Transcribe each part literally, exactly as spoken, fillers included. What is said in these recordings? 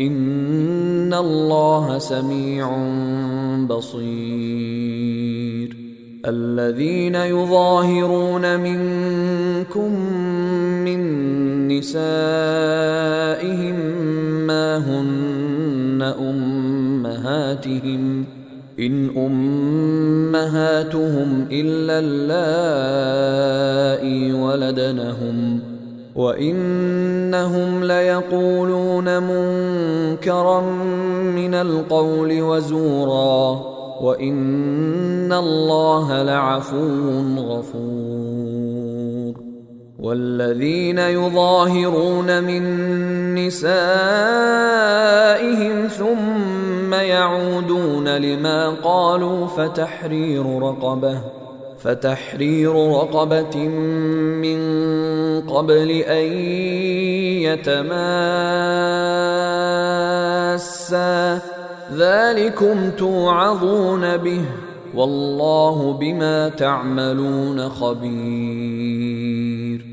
إن الله سميع بصير. الذين يظاهرون منكم من نسائهم ما هن أمهاتهم إن أمهاتهم إلا اللائي ولدنهم وإنهم ليقولون منكرا من القول وزورا وإن الله لعفو غفور. والذين يظاهرون من نسائهم ثم يعودون لما قالوا فتحرير رقبة فتحرير رقبة من قبل أن يتماسا ذلكم توعظون به والله بما تعملون خبير.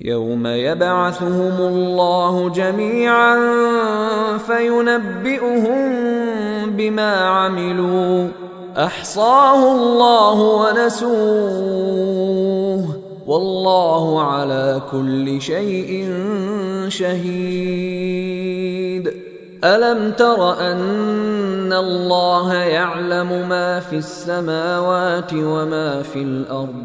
يوم يبعثهم الله جميعا فينبئهم بما عملوا أحصاه الله ونسوه والله على كل شيء شهيد. ألم تر أن الله يعلم ما في السماوات وما في الأرض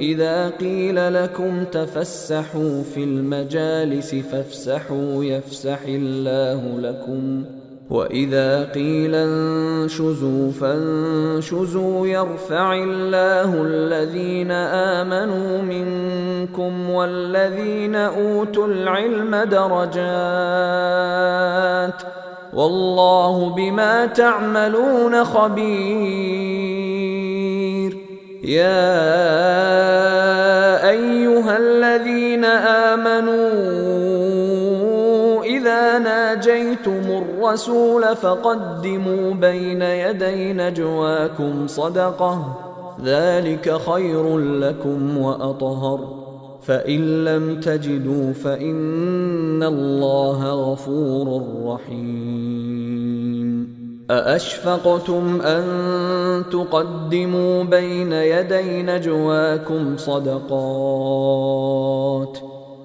إذا قيل لكم تفسحوا في المجالس فافسحوا يفسح الله لكم وإذا قيل انشزوا فانشزوا يرفع الله الذين آمنوا منكم والذين أوتوا العلم درجات والله بما تعملون خبير. يا أيها الذين آمنوا إذا ناجيتم الرسول فقدموا بين يدي نجواكم صدقة ذلك خير لكم وأطهر فإن لم تجدوا فإن الله غفور رحيم. أأشفقتم أن تقدموا بين يدي نجواكم صدقات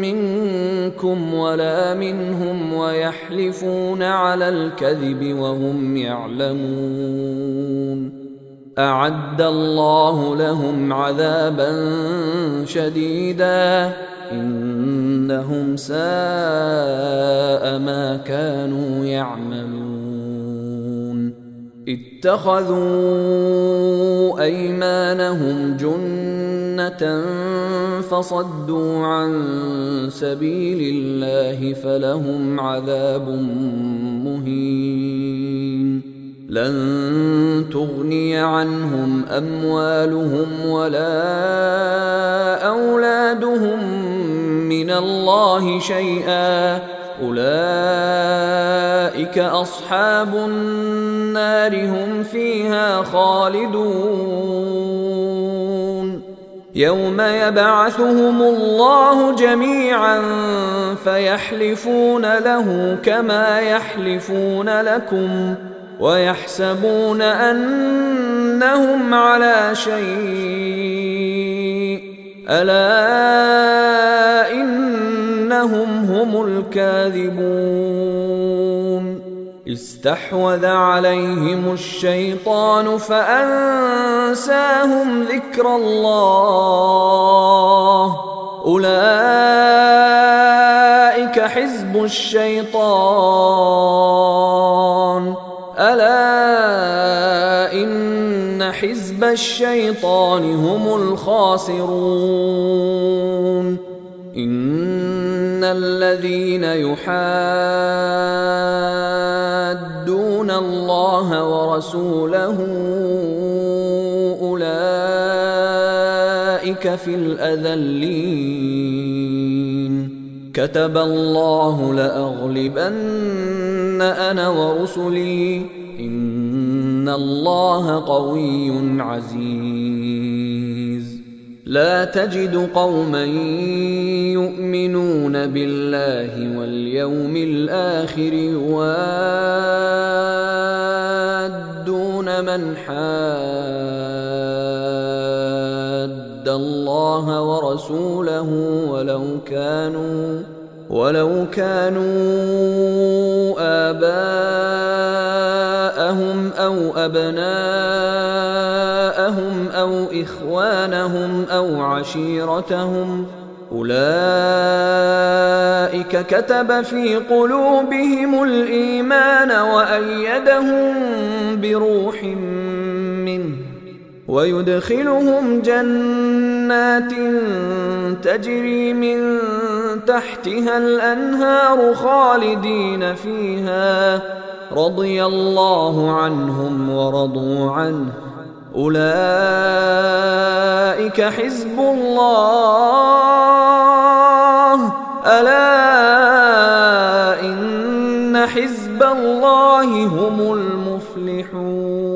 منكم ولا منهم ويحلفون على الكذب وهم يعلمون. أعد الله لهم عذابا شديدا إنهم ساء ما كانوا يعملون. اتخذوا أيمانهم جنة فصدوا عن سبيل الله فلهم عذاب مهين. لن تغني عنهم أموالهم ولا أولادهم من الله شيئا أولئك أصحاب النار هم فيها خالدون. يوم يبعثهم الله جميعا فيحلفون له كما يحلفون لكم ويحسبون أنهم على شيء ألا إنهم هم الكاذبون. استحوذ عليهم الشيطان فأنساهم ذكر الله أولئك حزب الشيطان ألا إن حزب الشيطان هم الخاسرون. إن الذين يحادون الله ورسوله أولئك في الأذلين. كتب الله لأغلبن أنا ورسلي إن الله قوي عزيز. لا تجد قوما يؤمنون بالله واليوم الآخر يوادون من حاد الله ورسوله ولو كانوا ولو كانوا آباءهم أو أبناءهم أو إخوانهم أو عشيرتهم أولئك كتب في قلوبهم الإيمان وأيدهم بروح منه ويدخلهم جنات تجري من تحتها الأنهار خالدين فيها رضي الله عنهم ورضوا عنه أولئك حزب الله ألا إن حزب الله هم المفلحون.